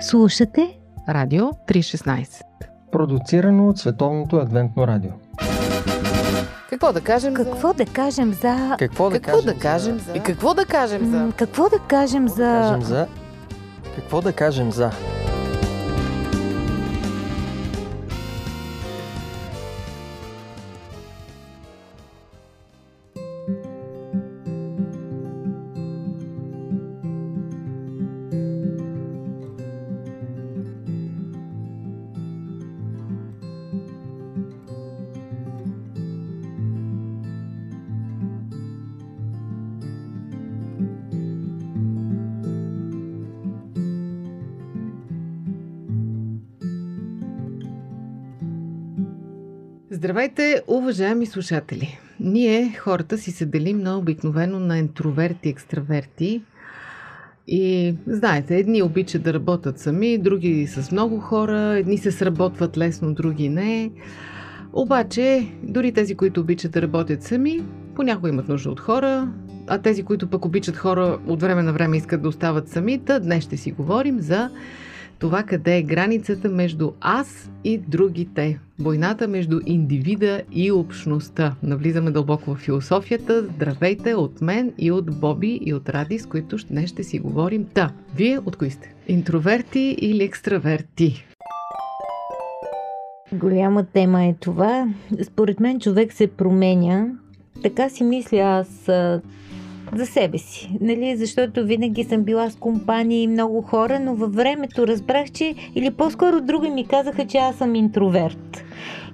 Слушате Радио 3.16, продуцирано от Световното адвентно радио. Какво да кажем за... Здравейте, уважаеми слушатели! Ние, хората, си се делим много обикновено на интроверти и екстраверти. И знаете, едни обичат да работят сами, други с много хора, едни се сработват лесно, други не. Обаче, дори тези, които обичат да работят сами, понякога имат нужда от хора, а тези, които пък обичат хора, от време на време искат да остават сами. Та днес ще си говорим за това къде е границата между аз и другите. Войната между индивида и общността. Навлизаме дълбоко в философията. Здравейте от мен и от Боби и от Ради, с които днес ще си говорим. Та, вие от кои сте? Интроверти или екстраверти? Голяма тема е това. Според мен човек се променя. Така си мисля аз за себе си, нали? Защото винаги съм била с компании и много хора, но във времето разбрах, че или по-скоро други ми казаха, че аз съм интроверт.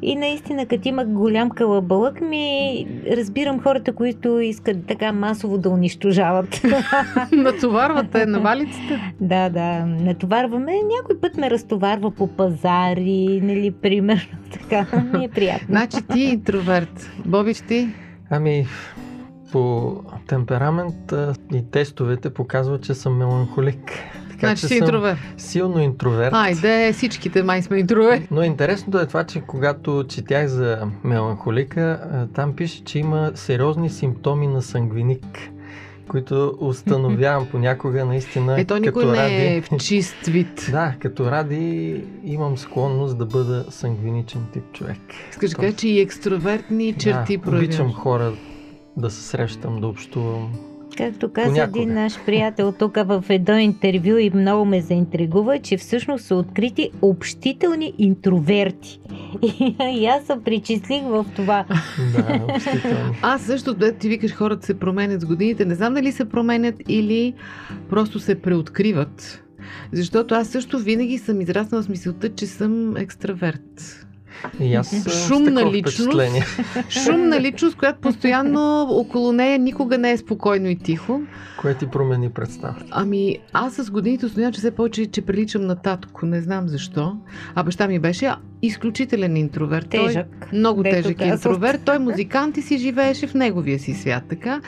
И наистина, като имах голям калабалък, ми разбирам хората, които искат така масово да унищожават. Натоварвате навалиците? Да, натоварваме. Някой път ме разтоварва по пазари, нали, примерно така. Ми е приятно. Значи ти интроверт. Бобич, ти? По темперамент и тестовете показват, че съм меланхолик. Значи си интроверт. Силно интроверт. Айде, всичките май сме интроверти. Но интересното е това, че когато четях за меланхолика, там пише, че има сериозни симптоми на сангвиник, които установявам понякога наистина. Ето никой не е в чист вид. Да, като Ради имам склонност да бъда сангвиничен тип човек. Скажи, кажа, че и екстравертни черти проявяваш. Да, обичам хора, да се срещам, да общувам. Както каза един наш приятел тук в едно интервю и много ме заинтригува, че всъщност са открити общителни интроверти. И аз се причислих в това. Да, общителни. Аз също, ти викаш, хората се променят с годините. Не знам дали се променят или просто се преоткриват. Защото аз също винаги съм израснала с мисълта, че съм екстраверт. И аз шумна личност, която постоянно около нея никога не е спокойно и тихо. Кое ти промени представата? Аз с годините установявам, че все повече, че приличам на татко. Не знам защо. А баща ми беше изключителен интроверт. Тежък. Той, много тежък интроверт. Той музикант и си живееше в неговия си свят. Така.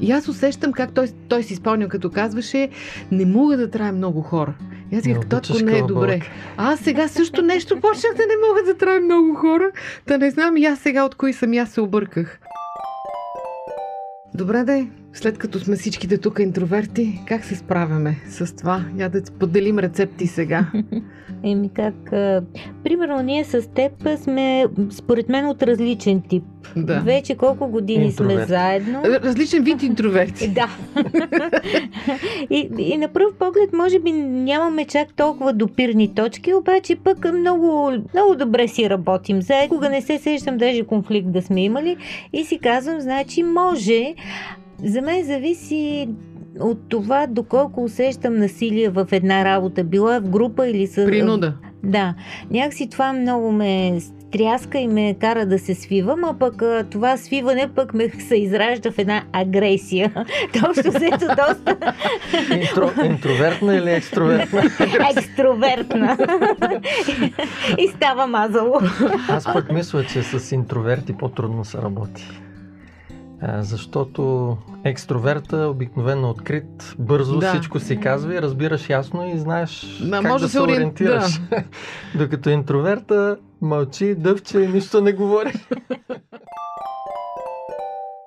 И аз усещам как той си спомня, като казваше: не мога да трая много хора. И аз си казах, татко не е добре. Аз сега също нещо почнах да не мога да трая много хора. Да не знам и аз сега от кои съм, аз се обърках. Добре де, след като сме всичките тук интроверти, как се справяме с това? Я да поделим рецепти сега. Примерно ние с теб сме, според мен, от различен тип. Да. Вече колко години сме заедно. Различен вид интроверти. Да. И на пръв поглед, може би нямаме чак толкова допирни точки, обаче пък много, много добре си работим заедно. Кога не се сещам даже конфликт да сме имали и си казвам, значи може. За мен зависи от това, доколко усещам насилие в една работа, била в група или с... принуда. Да. Някакси това много ме стряска и ме кара да се свивам, а пък това свиване пък ме се изражда в една агресия. Точно сето доста... Интровертна или екстровертна? Екстровертна. И става мазало. Аз пък мисля, че с интроверти по-трудно се работи. Защото екстроверта обикновено открит, бързо всичко си казва и разбираш ясно и знаеш как да се ориентираш. Да. Докато интроверта мълчи, дъвче и нищо не говори.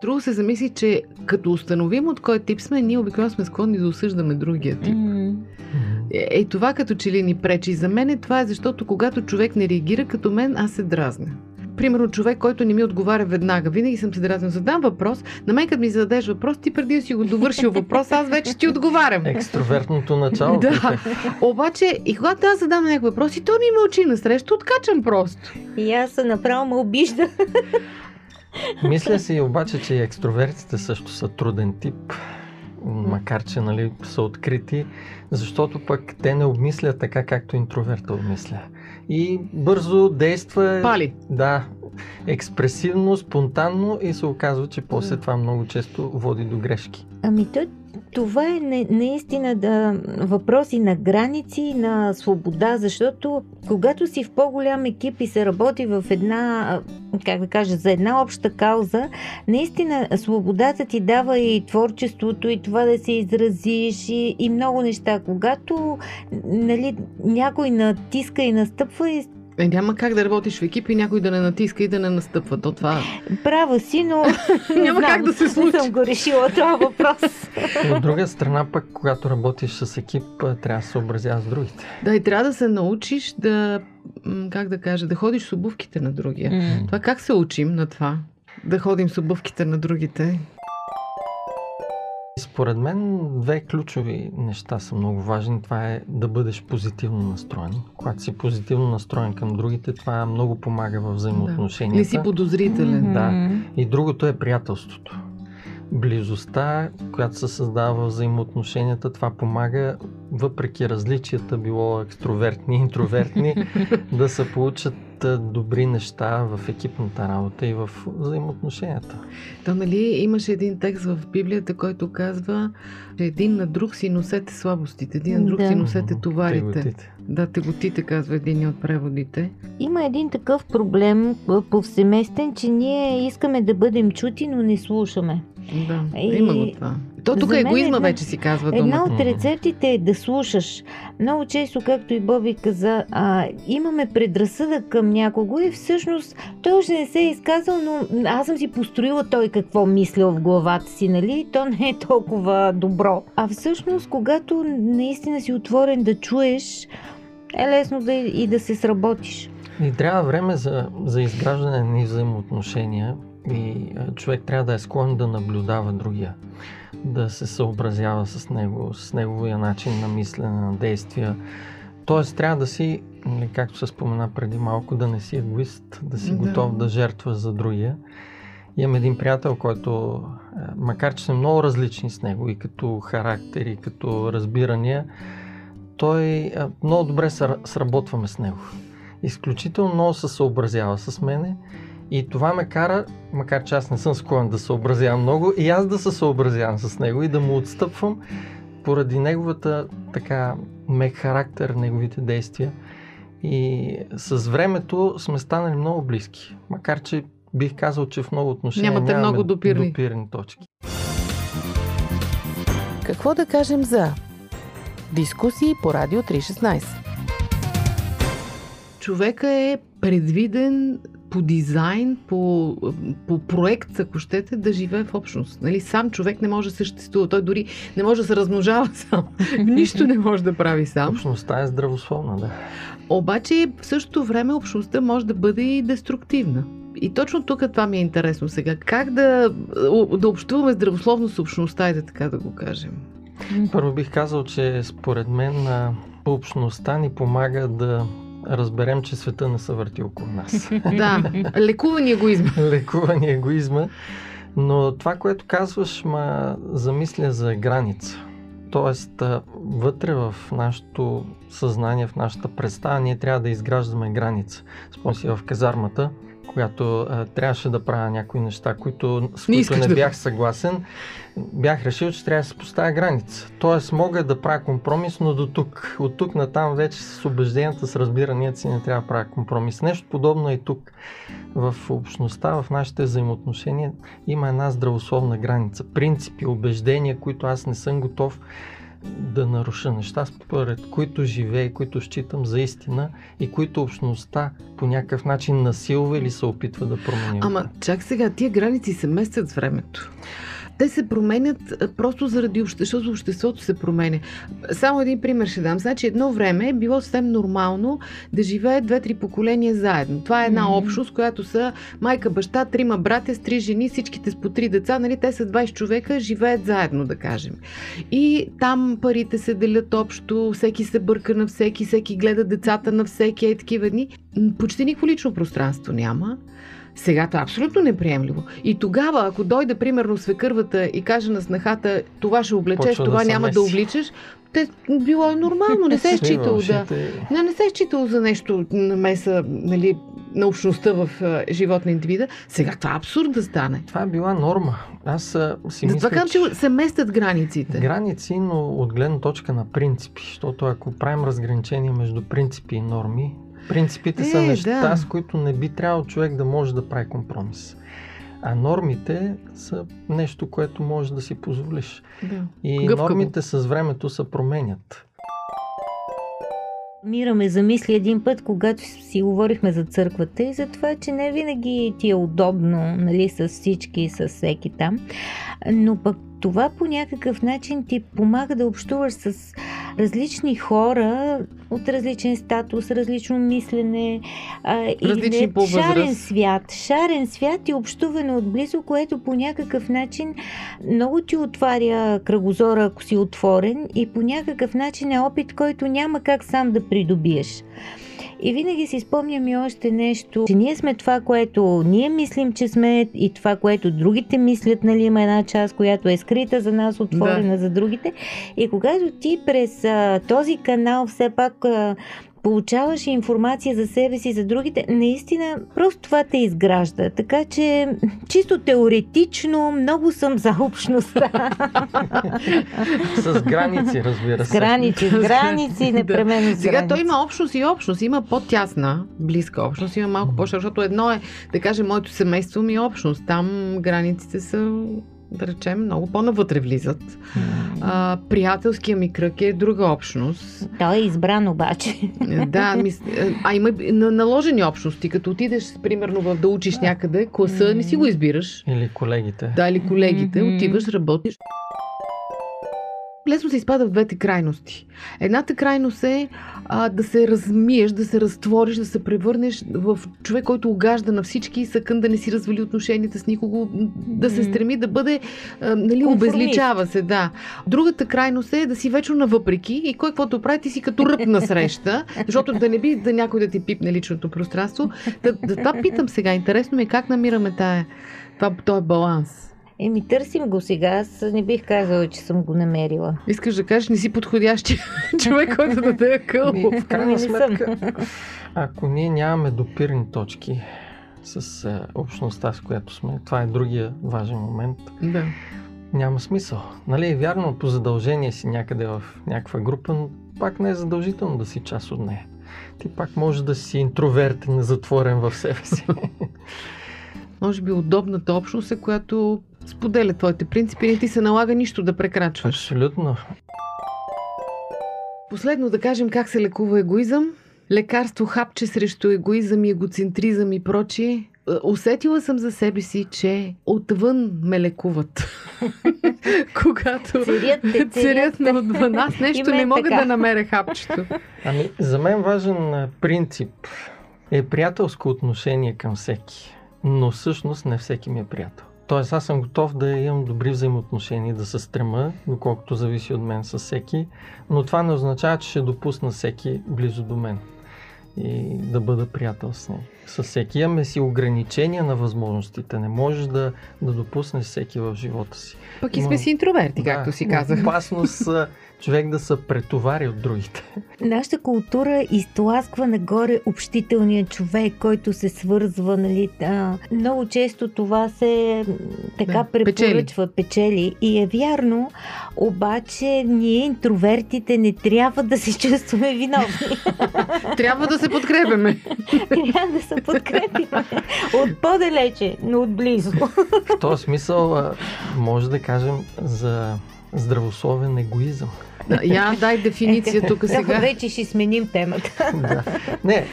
Друго се замисли, че като установим от кой тип сме, ние обикновено сме склонни да осъждаме другия тип. Е, това като че ли ни пречи. За мен е това, защото когато човек не реагира като мен, аз се дразня. Примерно човек, който не ми отговаря веднага. Винаги съм се дразнил. Задам въпрос, на мен като ми зададеш въпрос, ти преди си го довършил въпрос, аз вече ти отговарям. Екстровертното начало. Да. Обаче и когато аз задам някакъв въпрос и той ми мълчи насреща, откачам просто. И аз направо ме обижда. Мисля си обаче, че и екстровертите също са труден тип. Макар че, нали, са открити, защото пък те не обмислят така, както интроверта обмисля. И бързо действа... Пали! Да, експресивно, спонтанно и се оказва, че после това много често води до грешки. Ами това е наистина въпроси на граници, на свобода, защото когато си в по-голям екип и се работи в една, за една обща кауза, наистина свободата ти дава и творчеството, и това да се изразиш, и много неща. Когато, нали, някой натиска и настъпва, и няма как да работиш в екип и някой да не натиска и да не настъпва. То това... Права си, но няма как да се случи. Не съм го решила това въпрос. От друга страна пък, когато работиш с екип, трябва да се съобразяваш с другите. Да, и трябва да се научиш да, да ходиш с обувките на другия. Това как се учим на това? Да ходим с обувките на другите? Според мен две ключови неща са много важни. Това е да бъдеш позитивно настроен. Когато си позитивно настроен към другите, това много помага във взаимоотношенията. Да. Не си подозрителен. Да. И другото е приятелството. Близостта, която се създава в взаимоотношенията, това помага, въпреки различията, било екстровертни, интровертни, да се получат добри неща в екипната работа и в взаимоотношенията. То, нали, имаше един текст в Библията, който казва, че един на друг си носете слабостите, един на друг си носете товарите. Теготите. Да, теготите, казва един от преводите. Има един такъв проблем повсеместен, че ние искаме да бъдем чути, но не слушаме. Да, има го това. То тук егоизма вече си казва думата. Една от рецептите е да слушаш. Много често, както и Боби каза, имаме предразсъдък към някого и всъщност той още не се е изказал, но аз съм си построила той какво мислял в главата си, нали? То не е толкова добро. А всъщност, когато наистина си отворен да чуеш, е лесно да и да се сработиш. И трябва време за изграждане на взаимоотношения. И човек трябва да е склонен да наблюдава другия, да се съобразява с него, с неговия начин на мислене, на действия. Тоест трябва да си, както се спомена преди малко, да не си егоист, да си готов да жертва за другия. Имам един приятел, който, макар че сме много различни с него и като характер, и като разбирания, той много добре сработваме с него. Изключително много се съобразява с мене. И това ме кара, макар че аз не съм склонен да съобразявам много, и аз да се съобразявам с него и да му отстъпвам поради неговата така мек характер, неговите действия. И с времето сме станали много близки, макар че бих казал, че в много отношения нямаме допирни точки. Какво да кажем за дискусии по Радио 3.16? Човека е предвиден по дизайн, по проект, ако щете, да живее в общност. Нали? Сам човек не може да съществува. Той дори не може да се размножава сам. Нищо не може да прави сам. Общността е здравословна, да. Обаче в същото време общността може да бъде и деструктивна. И точно тук това ми е интересно сега. Как да общуваме здравословно с общността, и да така да го кажем? Първо бих казал, че според мен общността ни помага да разберем, че света не се върти около нас. Да, лекуван егоизма. Но това, което казваш, ма замисля за граница. Тоест, вътре в нашето съзнание, в нашата представа, ние трябва да изграждаме граница. Спомням си в казармата, когато трябваше да правя някои неща, с които не бях съгласен, бях решил, че трябва да се поставя граница. Тоест мога да правя компромис, но до тук. От тук натам вече с убежденията, с разбиранията си не трябва да правя компромис. Нещо подобно и тук. В общността, в нашите взаимоотношения има една здравословна граница. Принципи, убеждения, които аз не съм готов да наруша, неща, според които живея, които считам за истина и които общността по някакъв начин насилва или се опитва да промени. Ама чак сега, тия граници се местят с времето. Те се променят просто заради защото обществото се променя. Само един пример ще дам. Значи едно време е било съвсем нормално да живеят 2-3 поколения заедно. Това е една общност, която са майка, баща, 3 братя, с 3 жени, всичките с по 3 деца, нали? Те са 20 човека, живеят заедно, да кажем. И там парите се делят общо, всеки се бърка на всеки, всеки гледа децата на всеки, е такива дни. Почти никакво лично пространство няма. Сега това е абсолютно неприемливо. И тогава, ако дойде, примерно, свекървата и каже на снахата, това ще облечеш, това няма да обличаш, те, било е нормално, не се е считало да... Не се е считало за нещо намеса, нали, на общността в живот на индивида. Сега това е абсурд да стане. Това е била норма. Аз си мисля, това към, че се местят границите. Граници, но от гледна точка на принципи. Защото ако правим разграничение между принципи и норми, принципите са неща, да, с които не би трябвало човек да може да прави компромис. А нормите са нещо, което можеш да си позволиш. Да. И гъвкаво. Нормите с времето се променят. Мира ме замисли един път, когато си говорихме за църквата и за това, че не винаги ти е удобно, нали, с всички и с всеки там. Но пък това по някакъв начин ти помага да общуваш с различни хора от различен статус, различно мислене, или шарен свят и общуване отблизо, което по някакъв начин много ти отваря кръгозора, ако си отворен, и по някакъв начин е опит, който няма как сам да придобиеш. И винаги си спомням и още нещо, че ние сме това, което ние мислим, че сме, и това, което другите мислят, нали, има една част, която е скрита за нас, отворена за другите. И когато ти през този канал все пак получаваш информация за себе си, за другите, наистина просто това те изгражда. Така че чисто теоретично много съм за общността. С граници, разбира се. С граници, непременно с граници. Сега той има общност и общност. Има по-тясна, близка общност, има малко по-широка, защото едно е, да кажем, моето семейство ми е общност. Там границите са, да речем, много по-навътре влизат. Приятелския ми кръг е друга общност. Той е избран обаче. Да, има наложени общности. Като отидеш, примерно, да учиш някъде, класа не си го избираш. Или колегите. Да, или колегите. Отиваш, работиш. Лесно се изпада в двете крайности. Едната крайност е да се размиеш, да се разтвориш, да се превърнеш в човек, който угажда на всички и съкън да не си развали отношенията с никого, да се стреми да бъде, нали, обезличава се. Да. Другата крайност е да си вечно въпреки и кой каквото прави, ти си като ръб на среща, защото да не би да някой да ти пипне личното пространство. Да, това питам сега. Интересно ми е как намираме този баланс. Търсим го сега. Аз не бих казала, че съм го намерила. Искаш да кажеш, не си подходящи човек, който да даде къл. В крайна сметка, ако ние нямаме допирни точки с общността, с която сме, това е другия важен момент, да, няма смисъл. Нали, вярно, по задължение си някъде в някаква група, но пак не е задължително да си част от нея. Ти пак можеш да си интровертен, затворен в себе си. Може би удобната общност е, която споделя твоите принципи и не ти се налага нищо да прекрачваш. Абсолютно. Последно да кажем как се лекува егоизъм. Лекарство хапче срещу егоизъм и егоцентризъм и прочие. Усетила съм за себе си, че отвън ме лекуват. Когато цирят ме отвън. Аз нещо не мога да намеря хапчето. За мен важен принцип е приятелско отношение към всеки. Но всъщност не всеки ми е приятел. Тоест аз съм готов да имам добри взаимоотношения, да се стрема, доколкото зависи от мен, с всеки, но това не означава, че ще допусна всеки близо до мен и да бъда приятел с него. С всеки имаме си ограничения на възможностите. Не можеш да допуснеш всеки в живота си. Пък и сме си интроверти, както си казах. Опасност човек да се претовари от другите. Нашата култура изтласква нагоре общителния човек, който се свързва, нали. Много често това се така препоръчва, печели. И е вярно, обаче ние интровертите не трябва да се чувстваме виновни. Трябва да се подкрепяме. Трябва да се подкрепяме. От по-далече, но от близо. В този смисъл може да кажем за здравословен егоизъм. Дай дефиниция тук сега. Вече ще сменим темата. Не,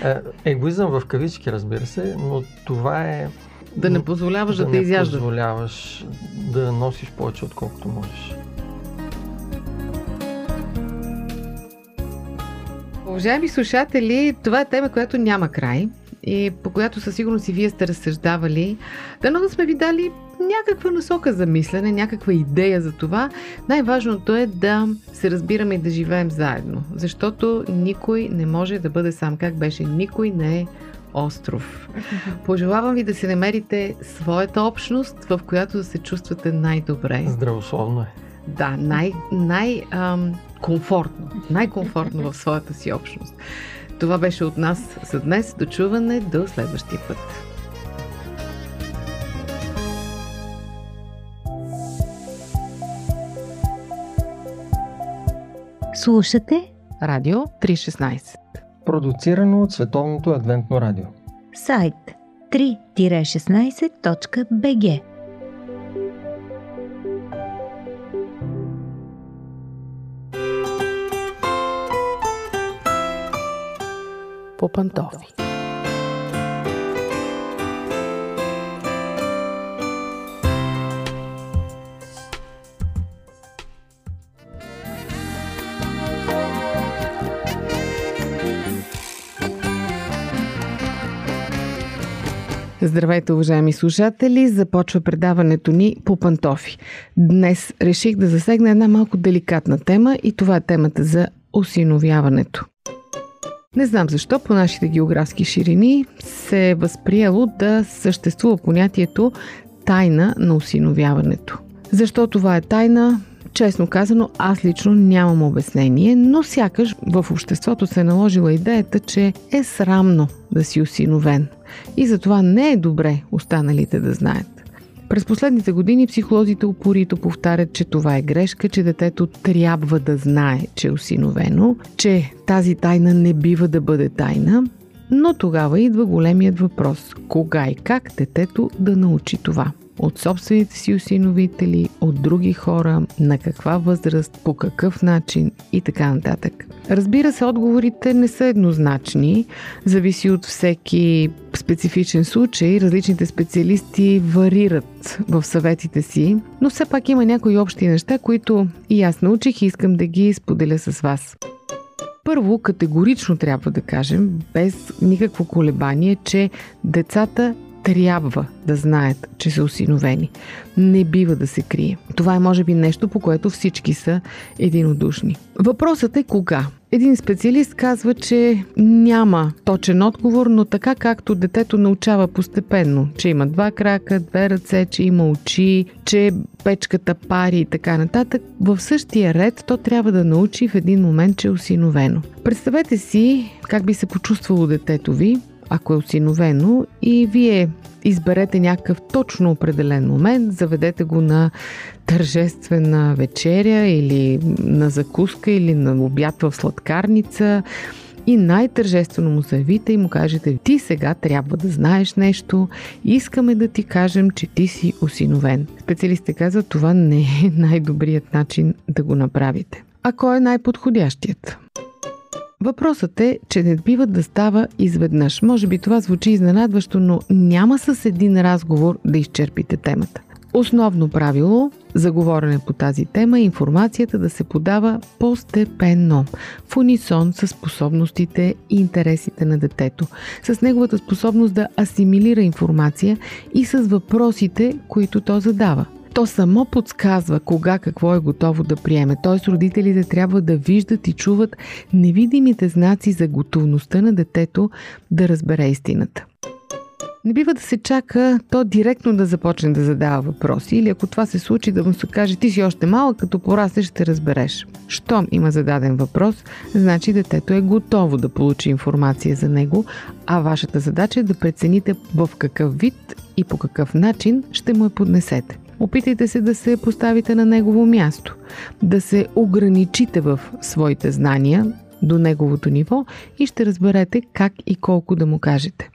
егоизъм в кавички, разбира се, но това е Да не позволяваш да те изяждаш. Да не позволяваш да носиш повече, отколкото можеш. Уважаеми слушатели, това е тема, която няма край и по която със сигурност и вие сте разсъждавали. Дано да сме ви дали някаква насока за мислене, някаква идея за това. Най-важното е да се разбираме и да живеем заедно, защото никой не може да бъде сам. Как беше? Никой не е остров. Пожелавам ви да си намерите своята общност, в която да се чувствате най-добре. Здравословно е. Да, най-комфортно в своята си общност. Това беше от нас за днес. До чуване, до следващия път. Слушате Радио 3.16. Продуцирано от Световното адвентно радио. Сайт 3-16.bg. По пантофи. Здравейте, уважаеми слушатели! Започва предаването ни по пантофи. Днес реших да засегна една малко деликатна тема и това е темата за осиновяването. Не знам защо по нашите географски ширини се е възприело да съществува понятието тайна на осиновяването. Защо това е тайна? Честно казано, аз лично нямам обяснение, но сякаш в обществото се е наложила идеята, че е срамно да си осиновен и затова не е добре останалите да знаят. През последните години психолозите упорито повтарят, че това е грешка, че детето трябва да знае, че е осиновено, че тази тайна не бива да бъде тайна, но тогава идва големият въпрос – кога и как детето да научи това? От собствените си осиновители, от други хора, на каква възраст, по какъв начин и така нататък. Разбира се, отговорите не са еднозначни, зависи от всеки специфичен случай, различните специалисти варират в съветите си, но все пак има някои общи неща, които и аз научих и искам да ги споделя с вас. Първо, категорично трябва да кажем, без никакво колебание, че децата трябва да знаят, че са осиновени. Не бива да се крие. Това е може би нещо, по което всички са единодушни. Въпросът е кога? Един специалист казва, че няма точен отговор, но така както детето научава постепенно, че има два крака, две ръце, че има очи, че печката пари и така нататък, в същия ред то трябва да научи в един момент, че е осиновено. Представете си как би се почувствало детето ви, ако е осиновено и вие изберете някакъв точно определен момент, заведете го на тържествена вечеря или на закуска или на обяд в сладкарница и най-тържествено му заявите и му кажете: ти сега трябва да знаеш нещо, искаме да ти кажем, че ти си осиновен. Специалистите казват, това не е най-добрият начин да го направите. А кой е най-подходящият? Въпросът е, че не бива да става изведнъж. Може би това звучи изненадващо, но няма с един разговор да изчерпите темата. Основно правило за говорене по тази тема е информацията да се подава постепенно, в унисон с способностите и интересите на детето, с неговата способност да асимилира информация и с въпросите, които то задава. То само подсказва кога какво е готово да приеме. Т.е. родителите трябва да виждат и чуват невидимите знаци за готовността на детето да разбере истината. Не бива да се чака то директно да започне да задава въпроси или ако това се случи да му се каже: ти си още малък, като порастеш ще разбереш. Щом има зададен въпрос, значи детето е готово да получи информация за него, а вашата задача е да прецените в какъв вид и по какъв начин ще му я поднесете. Опитайте се да се поставите на негово място, да се ограничите в своите знания до неговото ниво и ще разберете как и колко да му кажете.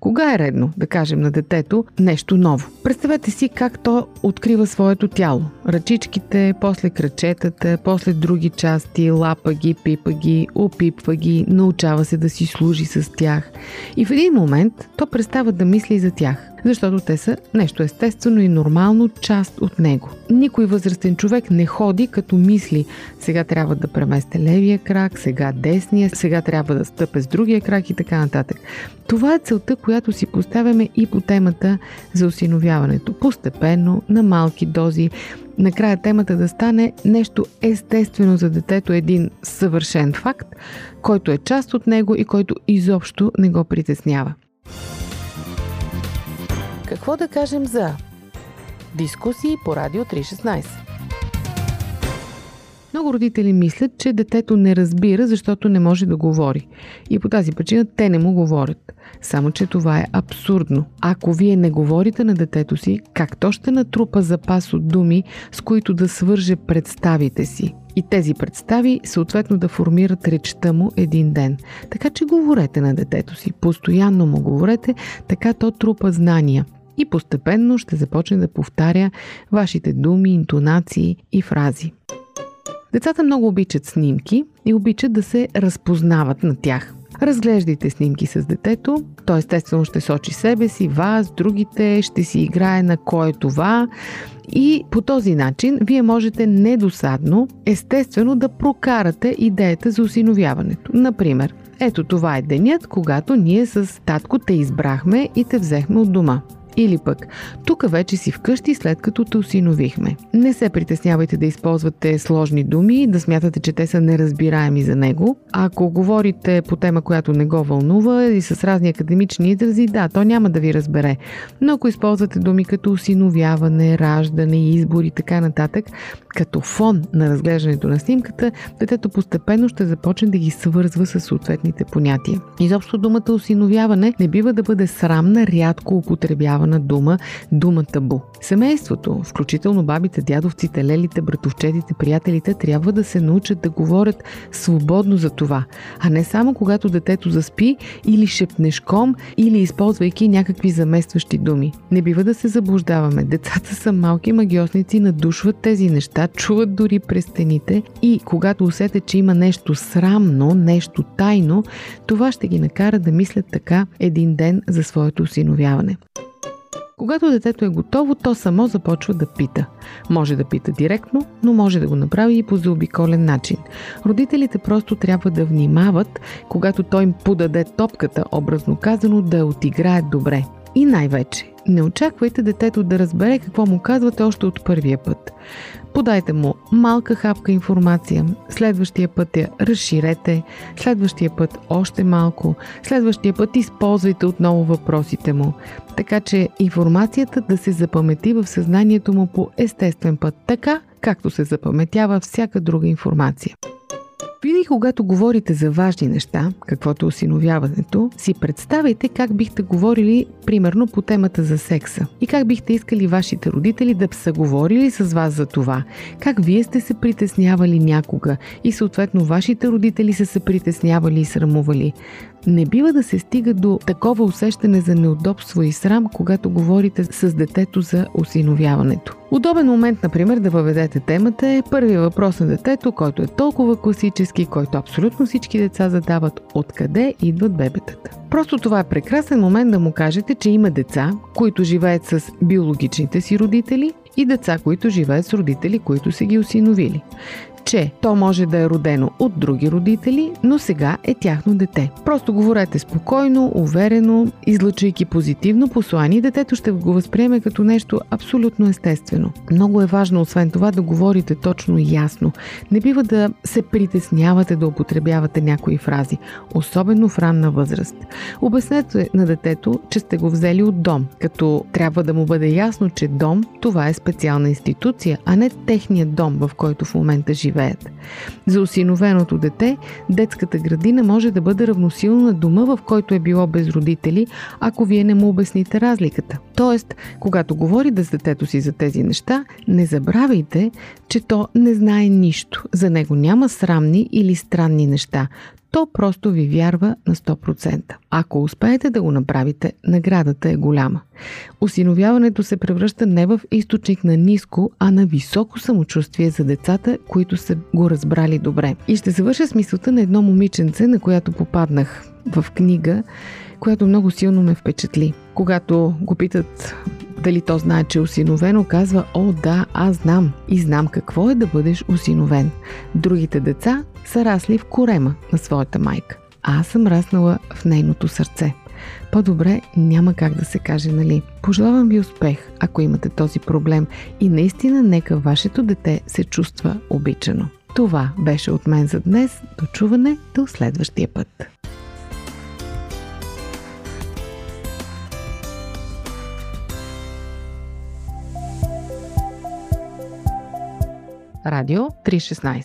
Кога е редно да кажем на детето нещо ново? Представете си как то открива своето тяло. Ръчичките, после крачетата, после други части, лапа ги, пипа ги, опипва ги, научава се да си служи с тях. И в един момент то престава да мисли за тях. защото те са нещо естествено и нормално, част от него. Никой възрастен човек не ходи като мисли: сега трябва да преместя левия крак, сега десния, сега трябва да стъпя с другия крак и така нататък. Това е целта, която си поставяме и по темата за осиновяването. Постепенно, на малки дози, накрая темата да стане нещо естествено за детето, един съвършен факт, който е част от него и който изобщо не го притеснява. Какво да кажем за дискусии по Радио 3.16? Много родители мислят, че детето не разбира, защото не може да говори. И по тази причина те не му говорят. Само че това е абсурдно. Ако вие не говорите на детето си, как то ще натрупа запас от думи, с които да свърже представите си? И тези представи съответно да формират речта му един ден. Така че говорете на детето си. Постоянно му говорете, така то трупа знания. И постепенно ще започне да повтаря вашите думи, интонации и фрази. Децата много обичат снимки и обичат да се разпознават на тях. Разглеждайте снимки с детето, то естествено ще сочи себе си, вас, другите, ще си играе на кой е това и по този начин вие можете недосадно, естествено да прокарате идеята за осиновяването. Например, ето това е денят, когато ние с татко те избрахме и те взехме от дома. Или пък, тук вече си вкъщи след като те осиновихме. Не се притеснявайте да използвате сложни думи и да смятате, че те са неразбираеми за него. Ако говорите по тема, която не го вълнува и с разни академични изрази, да, то няма да ви разбере. Но ако използвате думи като осиновяване, раждане, избор и така нататък, като фон на разглеждането на снимката, детето постепенно ще започне да ги свързва с съответните понятия. Изобщо думата осиновяване не бива да бъде срамна, рядко употребявана на дума табу. Семейството, включително бабите, дядовците, лелите, братовчетите, приятелите, трябва да се научат да говорят свободно за това, а не само когато детето заспи или шепнешком, или използвайки някакви заместващи думи. Не бива да се заблуждаваме. Децата са малки магиосници, надушват тези неща, чуват дори през стените и когато усетят, че има нещо срамно, нещо тайно, това ще ги накара да мислят така един ден за своето осиновяване. Когато детето е готово, то само започва да пита. Може да пита директно, но може да го направи и по заобиколен начин. Родителите просто трябва да внимават, когато той им подаде топката, образно казано, да я отиграят добре. И най-вече, не очаквайте детето да разбере какво му казвате още от първия път. Подайте му малка хапка информация, следващия път я разширете, следващия път още малко, следващия път използвайте отново въпросите му, така че информацията да се запамети в съзнанието му по естествен път, така както се запаметява всяка друга информация. Винаги когато говорите за важни неща, каквото е осиновяването, си представяйте как бихте говорили, примерно, по темата за секса. И как бихте искали вашите родители да са говорили с вас за това. Как вие сте се притеснявали някога и съответно вашите родители са се притеснявали и срамували. Не бива да се стига до такова усещане за неудобство и срам, когато говорите с детето за осиновяването. Удобен момент, например, да въведете темата е първият въпрос на детето, който е толкова класически, който абсолютно всички деца задават: откъде идват бебетата? Просто това е прекрасен момент да му кажете, че има деца, които живеят с биологичните си родители и деца, които живеят с родители, които са ги осиновили. Че то може да е родено от други родители, но сега е тяхно дете. Просто говорете спокойно, уверено, излъчвайки позитивно послание, детето ще го възприеме като нещо абсолютно естествено. Много е важно, освен това, да говорите точно и ясно. Не бива да се притеснявате да употребявате някои фрази, особено в ранна възраст. Обяснете на детето, че сте го взели от дом, като трябва да му бъде ясно, че дом това е специална институция, а не техният дом, в който в момента живеете. За осиновеното дете, детската градина може да бъде равносилна на дома, в който е било без родители, ако вие не му обясните разликата. Тоест, когато говорите с детето си за тези неща, не забравяйте, че то не знае нищо. За него няма срамни или странни неща. То просто ви вярва на 100%. Ако успеете да го направите, наградата е голяма. Осиновяването се превръща не в източник на ниско, а на високо самочувствие за децата, които са го разбрали добре. И ще завърша с мисълта на едно момиченце, на която попаднах в книга, която много силно ме впечатли. Когато го питат дали то знае, че е осиновено, казва: „О, да, аз знам и знам какво е да бъдеш осиновен. Другите деца са расли в корема на своята майка. А аз съм раснала в нейното сърце.“ По-добре няма как да се каже, нали? Пожелавам ви успех, ако имате този проблем, и наистина нека вашето дете се чувства обичано. Това беше от мен за днес. До чуване, до следващия път. Радио 3.16.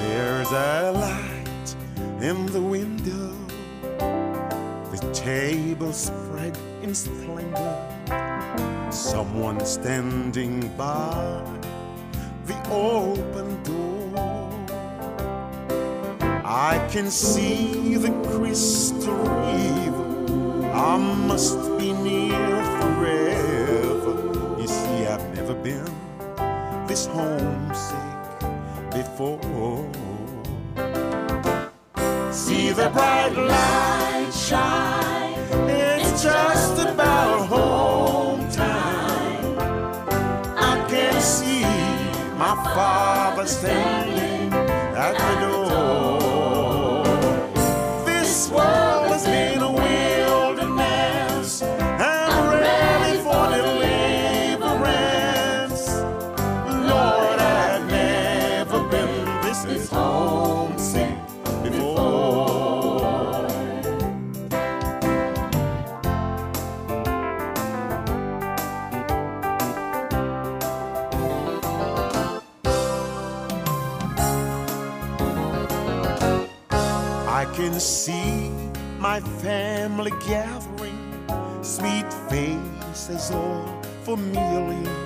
There's a light in the window, the table spread in splendor, someone standing by the open door. I can see the crystal river, I must be near forever. You see, I've never been this homesick before. See the bright light shine, it's just about home time. I can see my father standing at the door. This world has been a wilderness, I'm ready for deliverance. Lord, I've never been this homesick before. I can see my family gathering, sweet faces all familiar.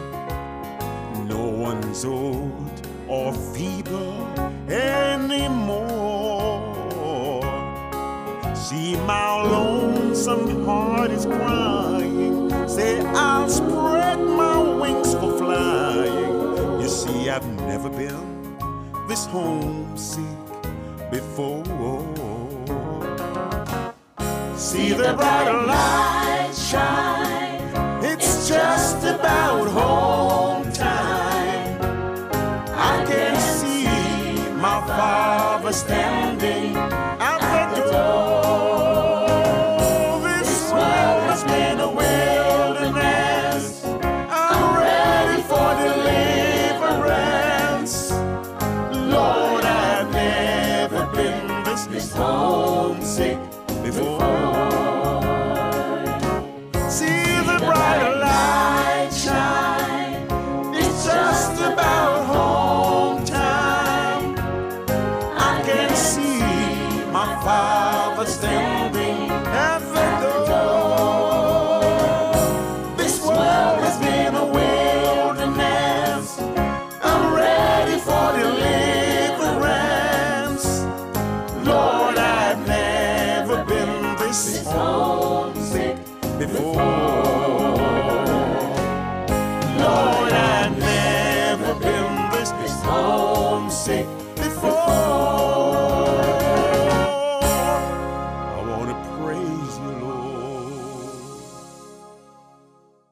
No one's old or feeble anymore. See, my lonesome heart is crying, say I'll spread my wings for flying. You see, I've never been this homesick before. See the bright light shine, it's just about home time. I can see my father standing